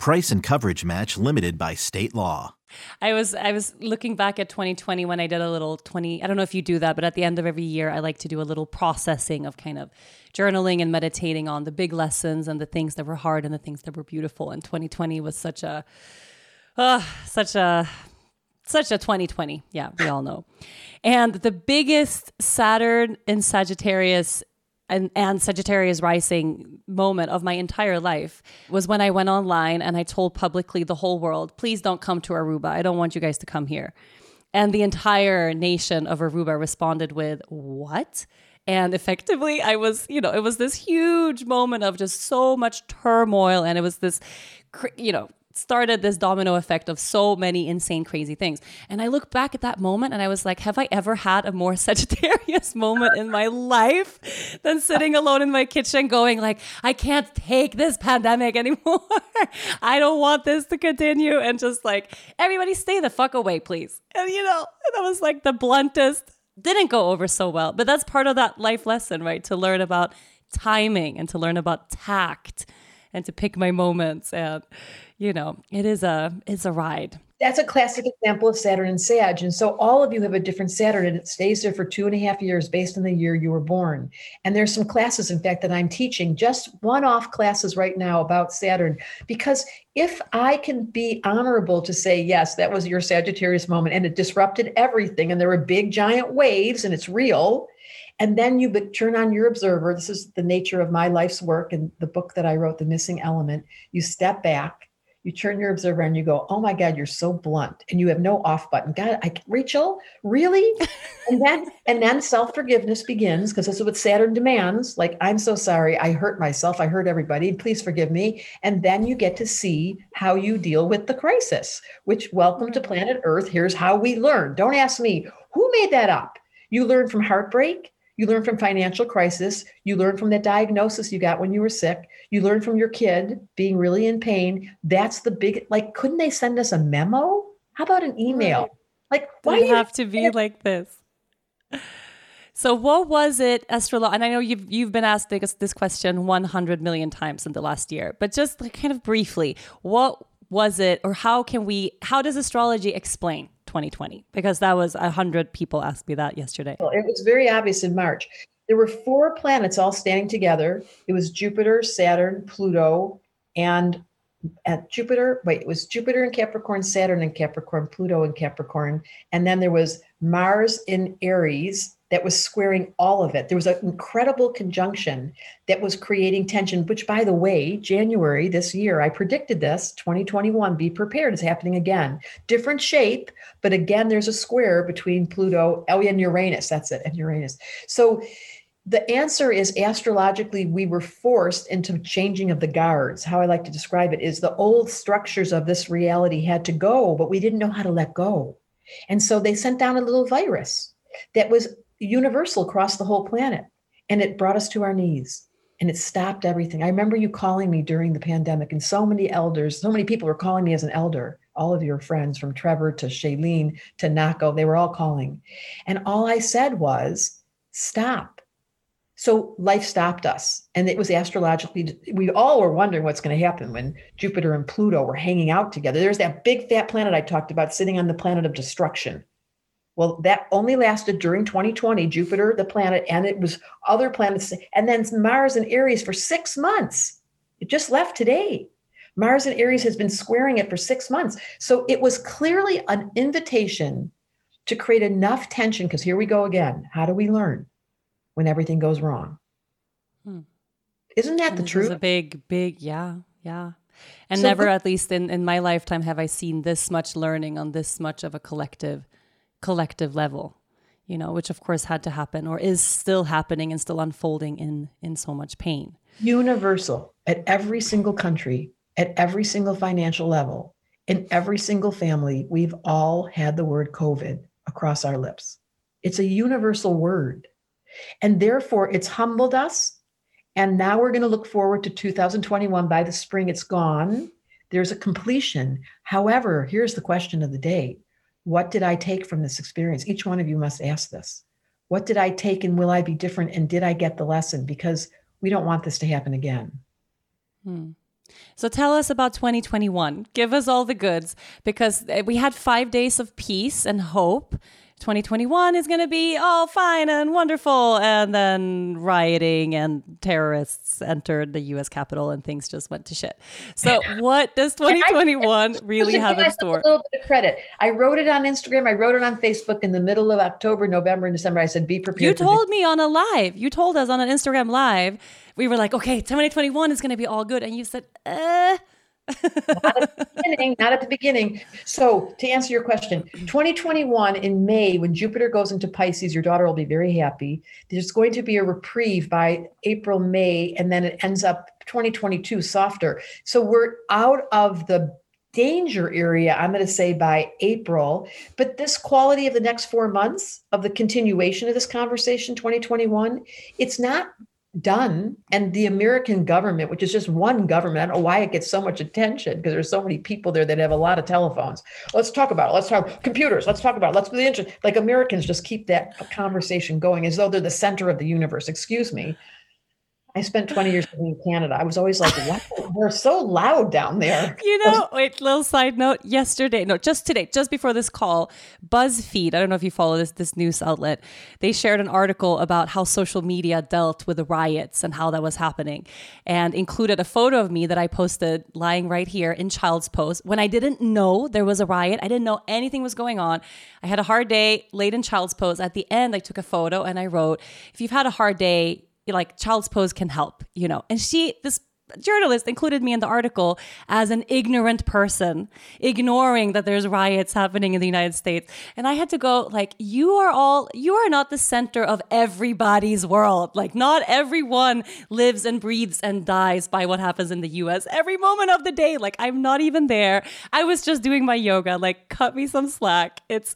Price and coverage match limited by state law. I was looking back at 2020 when I did a little I don't know if you do that, but at the end of every year, I like to do a little processing of kind of journaling and meditating on the big lessons and the things that were hard and the things that were beautiful. And 2020 was such a 2020. Yeah, we all know. And the biggest Saturn in Sagittarius and Sagittarius rising moment of my entire life was when I went online and I told publicly the whole world, please don't come to Aruba. I don't want you guys to come here. And the entire nation of Aruba responded with, what? And effectively, I was, it was this huge moment of just so much turmoil. And it was this, started this domino effect of so many insane, crazy things. And I look back at that moment and I was like, have I ever had a more Sagittarius moment in my life than sitting alone in my kitchen going like, I can't take this pandemic anymore. I don't want this to continue. And just like, everybody stay the fuck away, please. And that was like the bluntest. Didn't go over so well, but that's part of that life lesson, right? To learn about timing and to learn about tact and to pick my moments. And it's a ride. That's a classic example of Saturn and Sag. And so all of you have a different Saturn and it stays there for 2.5 years based on the year you were born. And there's some classes, in fact, that I'm teaching, just one-off classes right now about Saturn. Because if I can be honorable to say, yes, that was your Sagittarius moment and it disrupted everything and there were big giant waves and it's real. And then you turn on your observer. This is the nature of my life's work and the book that I wrote, The Missing Element. You step back. You turn your observer and you go, oh my God, you're so blunt. And you have no off button. God, Rachel, really? and then self-forgiveness begins because this is what Saturn demands. Like, I'm so sorry. I hurt myself. I hurt everybody. Please forgive me. And then you get to see how you deal with the crisis, which welcome to planet Earth. Here's how we learn. Don't ask me who made that up. You learn from heartbreak. You learn from financial crisis. You learn from that diagnosis you got when you were sick. You learn from your kid being really in pain. That's the big, couldn't they send us a memo? How about an email? Like, why do you have to be like this? So what was it, astrology? And I know you've been asked this question 100 million times in the last year, but just kind of briefly, what was it, or how does astrology explain 2020? Because that was 100 people asked me that yesterday. Well, it was very obvious in March. There were four planets all standing together. It was Jupiter, Saturn, Pluto, and at Jupiter, it was Jupiter in Capricorn, Saturn in Capricorn, Pluto in Capricorn. And then there was Mars in Aries that was squaring all of it. There was an incredible conjunction that was creating tension, which, by the way, January this year, I predicted this, 2021, be prepared, is happening again. Different shape, but again, there's a square between Pluto and Uranus. That's it, and Uranus. So the answer is, astrologically, we were forced into changing of the guards. How I like to describe it is the old structures of this reality had to go, but we didn't know how to let go. And so they sent down a little virus that was universal across the whole planet. And it brought us to our knees and it stopped everything. I remember you calling me during the pandemic, and so many people were calling me as an elder, all of your friends from Trevor to Shailene to Nako, they were all calling. And all I said was, stop. So life stopped us. And it was astrologically, we all were wondering what's going to happen when Jupiter and Pluto were hanging out together. There's that big fat planet I talked about sitting on the planet of destruction. Well, that only lasted during 2020, Jupiter, the planet, and it was other planets. And then Mars and Aries for 6 months. It just left today. Mars and Aries has been squaring it for 6 months. So it was clearly an invitation to create enough tension, because here we go again. How do we learn when everything goes wrong? Isn't that the truth? It's a big, yeah. And so never, at least in my lifetime, have I seen this much learning on this much of a collective level, you know, which of course had to happen or is still happening and still unfolding in so much pain. Universal at every single country, at every single financial level, in every single family, we've all had the word COVID across our lips. It's a universal word. And therefore it's humbled us. And now we're going to look forward to 2021. By the spring, it's gone. There's a completion. However, here's the question of the day. What did I take from this experience? Each one of you must ask this. What did I take, and will I be different? And did I get the lesson? Because we don't want this to happen again. So tell us about 2021. Give us all the goods, because we had 5 days of peace and hope. 2021 is going to be all fine and wonderful. And then rioting and terrorists entered the U.S. Capitol and things just went to shit. So what does 2021 really have in store? A little bit of credit. I wrote it on Instagram. I wrote it on Facebook in the middle of October, November, and December. I said, be prepared. You told me on a live. You told us on an Instagram live. We were like, okay, 2021 is going to be all good. And you said, Not at the beginning. So to answer your question, 2021 in May, when Jupiter goes into Pisces, your daughter will be very happy. There's going to be a reprieve by April, May, and then it ends up 2022 softer. So we're out of the danger area, I'm going to say, by April. But this quality of the next 4 months of the continuation of this conversation, 2021, it's not done. And the American government, which is just one government, I don't know why it gets so much attention, because there's so many people there that have a lot of telephones. Let's talk about it. Let's talk computers. Let's talk about it. Let's be interested. Like, Americans just keep that conversation going as though they're the center of the universe. Excuse me. I spent 20 years in Canada. I was always like, wow, we're so loud down there. You know, wait, little side note. Today, just before this call, BuzzFeed, I don't know if you follow this news outlet, they shared an article about how social media dealt with the riots and how that was happening, and included a photo of me that I posted lying right here in child's pose when I didn't know there was a riot. I didn't know anything was going on. I had a hard day, laid in child's pose. At the end, I took a photo and I wrote, if you've had a hard day, like, child's pose can help, you know. And this journalist included me in the article as an ignorant person, ignoring that there's riots happening in the United States. And I had to go, like, you are not the center of everybody's world. Like, not everyone lives and breathes and dies by what happens in the US every moment of the day. Like, I'm not even there. I was just doing my yoga. Like, cut me some slack. It's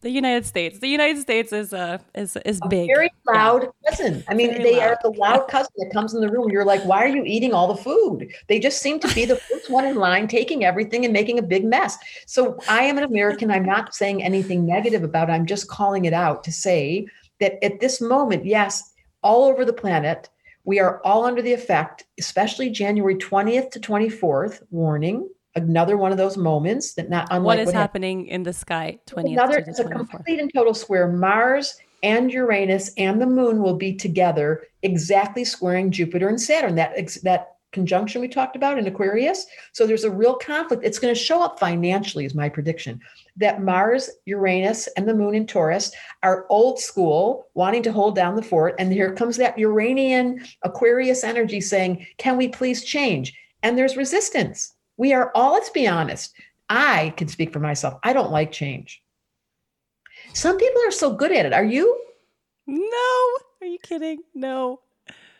the United States. The United States is big. A very loud cousin. I mean, they are the loud cousin that comes in the room. You're like, why are you eating all the food? They just seem to be the first one in line, taking everything and making a big mess. So I am an American. I'm not saying anything negative about it. I'm just calling it out to say that at this moment, yes, all over the planet, we are all under the effect, especially January 20th to 24th, warning. another one of those moments that not unlike what is happening in the sky. 20th another, it's a complete and total square. Mars and Uranus and the moon will be together, exactly squaring Jupiter and Saturn. That conjunction we talked about in Aquarius. So there's a real conflict. It's going to show up financially is my prediction that Mars, Uranus, and the moon in Taurus are old school, wanting to hold down the fort. And here comes that Uranian Aquarius energy saying, can we please change? And there's resistance. We are all, let's be honest. I can speak for myself. I don't like change. Some people are so good at it. Are you? No. Are you kidding? No.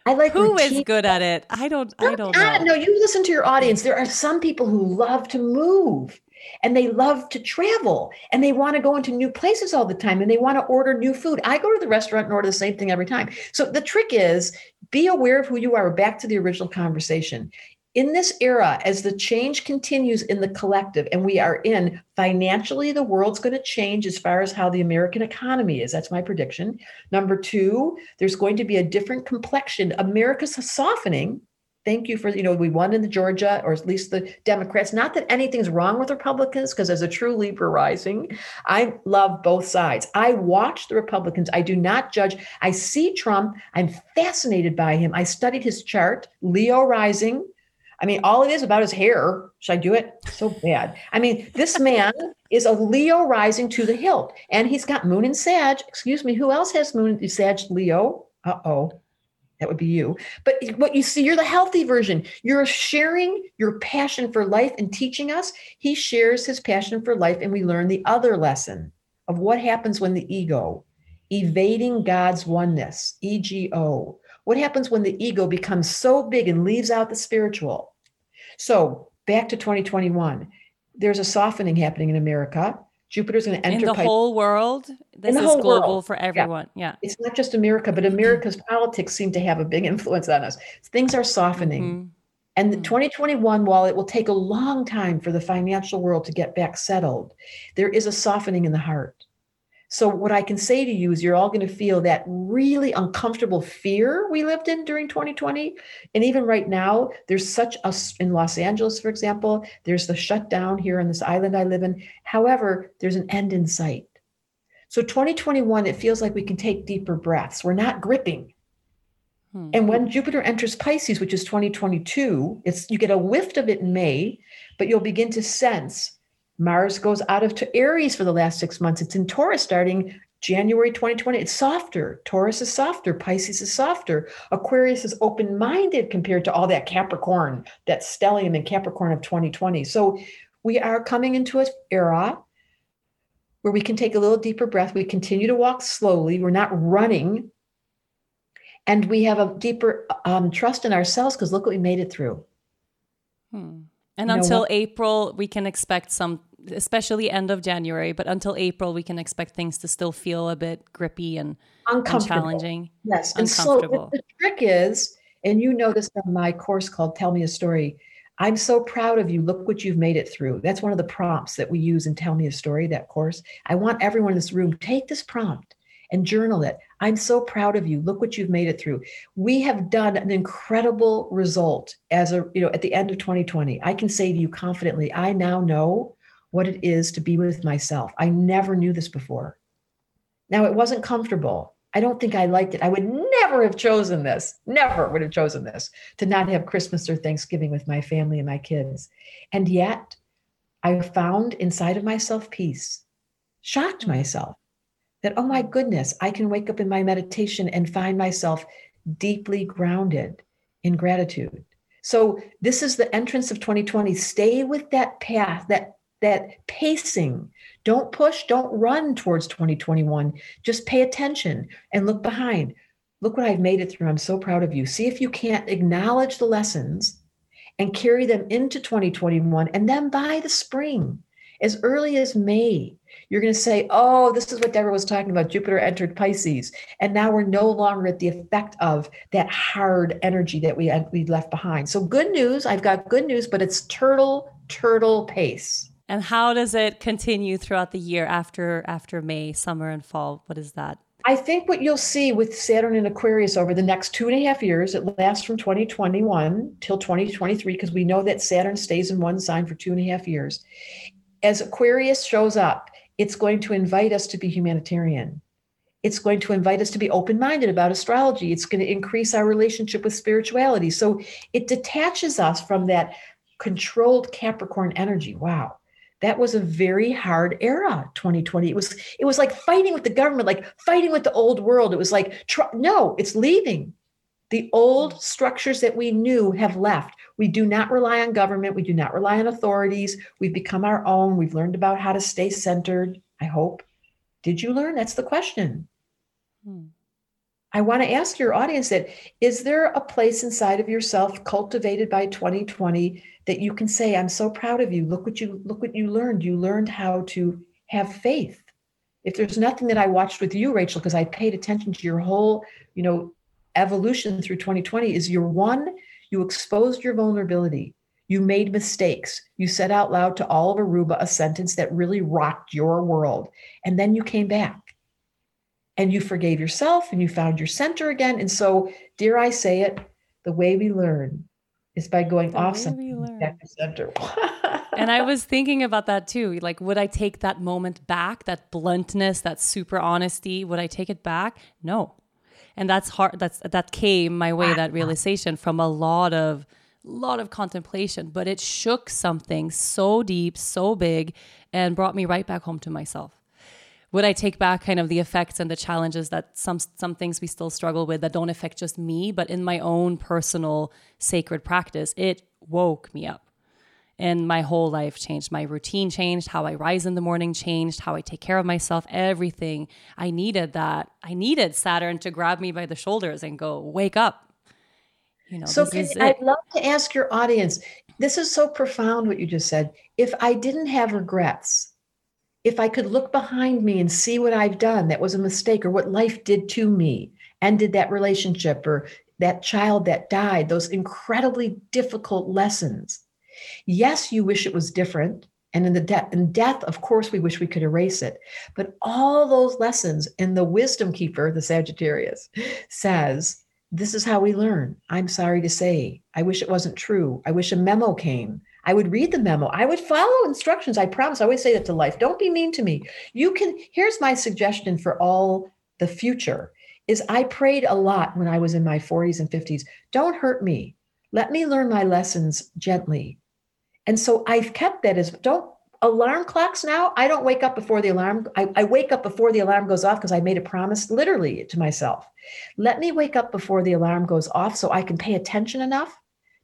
I like who routine. Is good at it. I don't know. You listen to your audience. There are some people who love to move and they love to travel and they want to go into new places all the time and they want to order new food. I go to the restaurant and order the same thing every time. So the trick is be aware of who you are. Back to the original conversation. In this era, as the change continues in the collective, and we are in financially, the world's going to change as far as how the American economy is. That's my prediction. Number two, there's going to be a different complexion. America's softening. Thank you for, we won in the Georgia, or at least the Democrats. Not that anything's wrong with Republicans, because as a true Libra rising, I love both sides. I watch the Republicans. I do not judge. I see Trump. I'm fascinated by him. I studied his chart, Leo rising. I mean, all it is about is hair. Should I do it? So bad. I mean, this man is a Leo rising to the hilt, and he's got moon in Sag. Excuse me, who else has moon in Sag? Leo. Uh-oh. That would be you. But what you see, you're the healthy version. You're sharing your passion for life and teaching us. He shares his passion for life, and we learn the other lesson of what happens when the ego, evading God's oneness, EGO. What happens when the ego becomes so big and leaves out the spiritual? So back to 2021, there's a softening happening in America. Jupiter's going to enter the whole world. This is global for everyone. Yeah. It's not just America, but America's politics seem to have a big influence on us. Things are softening. Mm-hmm. And the 2021, while it will take a long time for the financial world to get back settled, there is a softening in the heart. So what I can say to you is you're all going to feel that really uncomfortable fear we lived in during 2020. And even right now, there's in Los Angeles, for example, there's the shutdown here on this island I live in. However, there's an end in sight. So 2021, it feels like we can take deeper breaths. We're not gripping. Hmm. And when Jupiter enters Pisces, which is 2022, you get a whiff of it in May, but you'll begin to sense Mars goes out of to Aries for the last 6 months. It's in Taurus starting January 2020. It's softer. Taurus is softer. Pisces is softer. Aquarius is open-minded compared to all that Capricorn, that stellium in Capricorn of 2020. So we are coming into an era where we can take a little deeper breath. We continue to walk slowly. We're not running. And we have a deeper trust in ourselves because look what we made it through. Hmm. And until April, we can expect some, especially end of January, but until April, we can expect things to still feel a bit grippy and uncomfortable. And challenging. Yes. Uncomfortable. And so the trick is, and you know this from my course called Tell Me a Story, I'm so proud of you. Look what you've made it through. That's one of the prompts that we use in Tell Me a Story, that course. I want everyone in this room, take this prompt and journal it. I'm so proud of you. Look what you've made it through. We have done an incredible result as at the end of 2020. I can say to you confidently, I now know what it is to be with myself. I never knew this before. Now, it wasn't comfortable. I don't think I liked it. I would never have chosen this, to not have Christmas or Thanksgiving with my family and my kids. And yet I found inside of myself peace, shocked myself. That, oh my goodness, I can wake up in my meditation and find myself deeply grounded in gratitude. So this is the entrance of 2020. Stay with that path, that pacing. Don't push, don't run towards 2021. Just pay attention and look behind. Look what I've made it through. I'm so proud of you. See if you can't acknowledge the lessons and carry them into 2021. And then by the spring, as early as May, you're going to say, oh, this is what Debra was talking about. Jupiter entered Pisces. And now we're no longer at the effect of that hard energy that we left behind. So good news. I've got good news, but it's turtle pace. And how does it continue throughout the year after May, summer and fall? What is that? I think what you'll see with Saturn in Aquarius over the next 2.5 years, it lasts from 2021 till 2023, because we know that Saturn stays in one sign for 2.5 years. As Aquarius shows up, it's going to invite us to be humanitarian. It's going to invite us to be open-minded about astrology. It's going to increase our relationship with spirituality. So it detaches us from that controlled Capricorn energy. Wow. That was a very hard era, 2020. It was like fighting with the government, like fighting with the old world. It was like, no, it's leaving. The old structures that we knew have left. We do not rely on government. We do not rely on authorities. We've become our own. We've learned about how to stay centered, I hope. Did you learn? That's the question. I want to ask your audience that, is there a place inside of yourself cultivated by 2020 that you can say, I'm so proud of you. Look what you learned. You learned how to have faith. If there's nothing that I watched with you, Rachel, because I paid attention to your whole, evolution through 2020, is you exposed your vulnerability. You made mistakes. You said out loud to all of Aruba a sentence that really rocked your world. And then you came back. And you forgave yourself and you found your center again. And so, dare I say it, the way we learn is by going off something back to center. And I was thinking about that too. Like, would I take that moment back, that bluntness, that super honesty? Would I take it back? No. And that's hard. That came my way, that realization, from a lot of contemplation. But it shook something so deep, so big, and brought me right back home to myself. Would I take back kind of the effects and the challenges that some things we still struggle with that don't affect just me, but in my own personal sacred practice? It woke me up and my whole life changed. My routine changed, how I rise in the morning changed, how I take care of myself, everything. I needed that. I needed Saturn to grab me by the shoulders and go, wake up. I'd love to ask your audience, this is so profound what you just said. If I didn't have regrets, if I could look behind me and see what I've done that was a mistake, or what life did to me, ended that relationship or that child that died, those incredibly difficult lessons. Yes, you wish it was different. And in the death, of course, we wish we could erase it. But all those lessons, and the wisdom keeper, the Sagittarius, says, this is how we learn. I'm sorry to say, I wish it wasn't true. I wish a memo came. I would read the memo. I would follow instructions. I promise. I always say that to life. Don't be mean to me. Here's my suggestion for all the future is, I prayed a lot when I was in my 40s and 50s. Don't hurt me. Let me learn my lessons gently. And so I've kept that as, don't alarm clocks now. I don't wake up before the alarm. I wake up before the alarm goes off because I made a promise literally to myself. Let me wake up before the alarm goes off so I can pay attention enough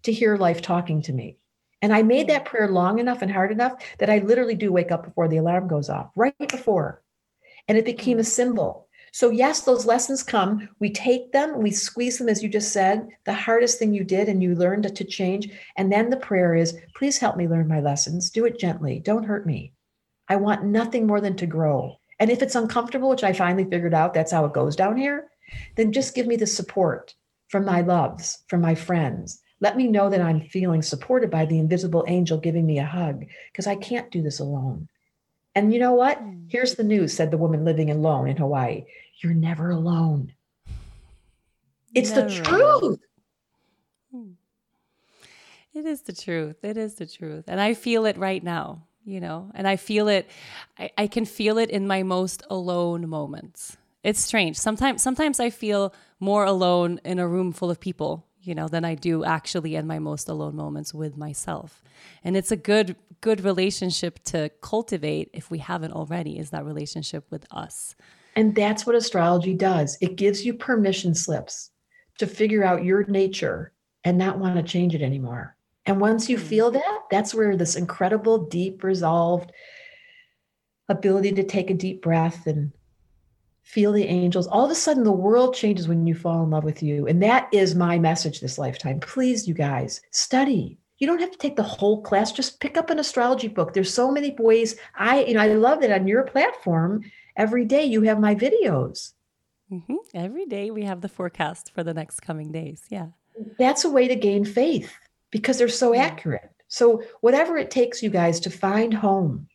to hear life talking to me. And I made that prayer long enough and hard enough that I literally do wake up before the alarm goes off, right before. And it became a symbol. So yes, those lessons come. We take them, we squeeze them, as you just said, the hardest thing you did and you learned to change. And then the prayer is, please help me learn my lessons. Do it gently. Don't hurt me. I want nothing more than to grow. And if it's uncomfortable, which I finally figured out, that's how it goes down here, then just give me the support from my loves, from my friends. Let me know that I'm feeling supported by the invisible angel giving me a hug, because I can't do this alone. And you know what? Here's the news, said the woman living alone in Hawaii. You're never alone. It's never. The truth. It is the truth. It is the truth. And I feel it right now, and I feel it. I can feel it in my most alone moments. It's strange. Sometimes I feel more alone in a room full of people, than I do actually in my most alone moments with myself. And it's a good relationship to cultivate, if we haven't already, is that relationship with us. And that's what astrology does. It gives you permission slips to figure out your nature and not want to change it anymore. And once you feel that, that's where this incredible, deep, resolved ability to take a deep breath and feel the angels. All of a sudden, the world changes when you fall in love with you. And that is my message this lifetime. Please, you guys, study. You don't have to take the whole class. Just pick up an astrology book. There's so many ways. I love that on your platform, every day you have my videos. Mm-hmm. Every day we have the forecast for the next coming days. Yeah. That's a way to gain faith because they're so accurate. So whatever it takes, you guys, to find home,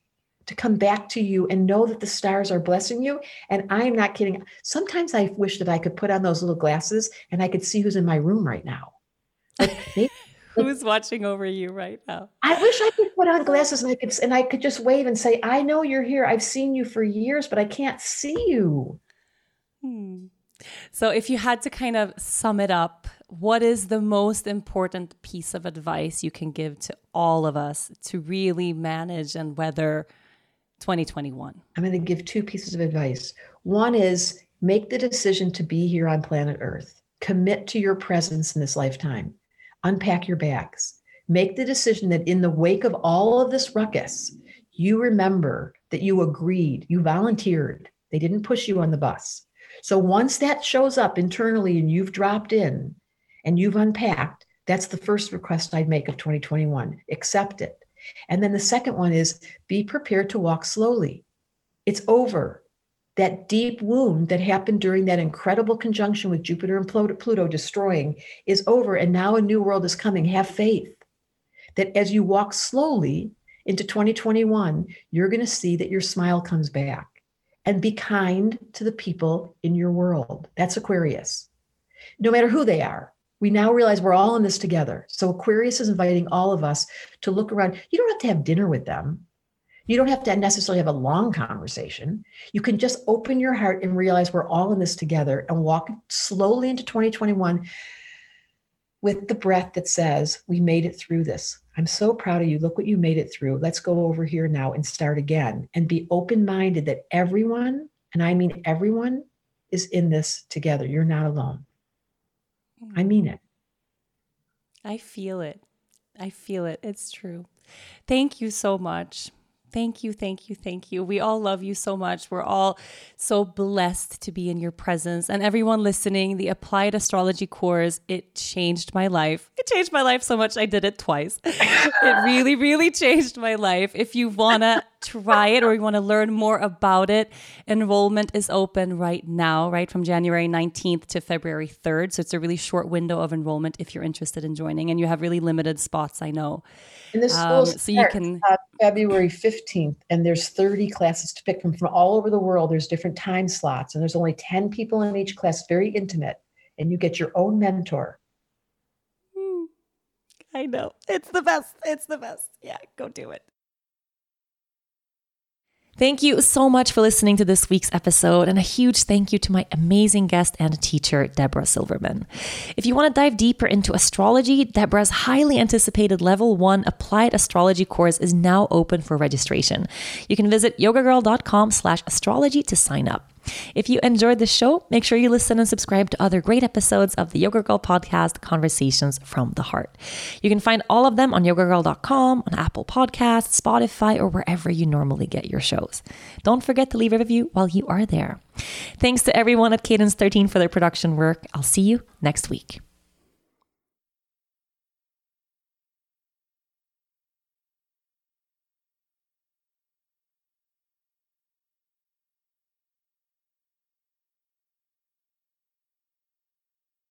to come back to you and know that the stars are blessing you. And I'm not kidding. Sometimes I wish that I could put on those little glasses and I could see who's in my room right now. Like, who's watching over you right now? I wish I could put on glasses and I could just wave and say, I know you're here. I've seen you for years, but I can't see you. So if you had to kind of sum it up, what is the most important piece of advice you can give to all of us to really manage and weather 2021? I'm going to give two pieces of advice. One is make the decision to be here on planet Earth. Commit to your presence in this lifetime. Unpack your bags. Make the decision that in the wake of all of this ruckus, you remember that you agreed, you volunteered. They didn't push you on the bus. So once that shows up internally and you've dropped in and you've unpacked, that's the first request I'd make of 2021. Accept it. And then the second one is be prepared to walk slowly. It's over. That deep wound that happened during that incredible conjunction with Jupiter and Pluto destroying is over. And now a new world is coming. Have faith that as you walk slowly into 2021, you're going to see that your smile comes back. And be kind to the people in your world. That's Aquarius. No matter who they are, we now realize we're all in this together. So Aquarius is inviting all of us to look around. You don't have to have dinner with them. You don't have to necessarily have a long conversation. You can just open your heart and realize we're all in this together and walk slowly into 2021 with the breath that says, we made it through this. I'm so proud of you. Look what you made it through. Let's go over here now and start again and be open-minded that everyone, and I mean everyone, is in this together. You're not alone. I mean it. I feel it. I feel it. It's true. Thank you so much. Thank you, thank you, thank you. We all love you so much. We're all so blessed to be in your presence. And everyone listening, the Applied Astrology course, it changed my life. It changed my life so much I did it twice. It really, really changed my life. If you want to try it or you want to learn more about it, enrollment is open right now, right? From January 19th to February 3rd. So it's a really short window of enrollment if you're interested in joining. And you have really limited spots, I know. And the school so you can February 15th, and there's 30 classes to pick from all over the world. There's different time slots, and there's only 10 people in each class, very intimate. And you get your own mentor. I know. It's the best. It's the best. Yeah, go do it. Thank you so much for listening to this week's episode, and a huge thank you to my amazing guest and teacher, Debra Silverman. If you want to dive deeper into astrology, Debra's highly anticipated Level 1 Applied Astrology course is now open for registration. You can visit yogagirl.com/astrology to sign up. If you enjoyed the show, make sure you listen and subscribe to other great episodes of the Yoga Girl podcast, Conversations from the Heart. You can find all of them on yogagirl.com, on Apple Podcasts, Spotify, or wherever you normally get your shows. Don't forget to leave a review while you are there. Thanks to everyone at Cadence 13 for their production work. I'll see you next week.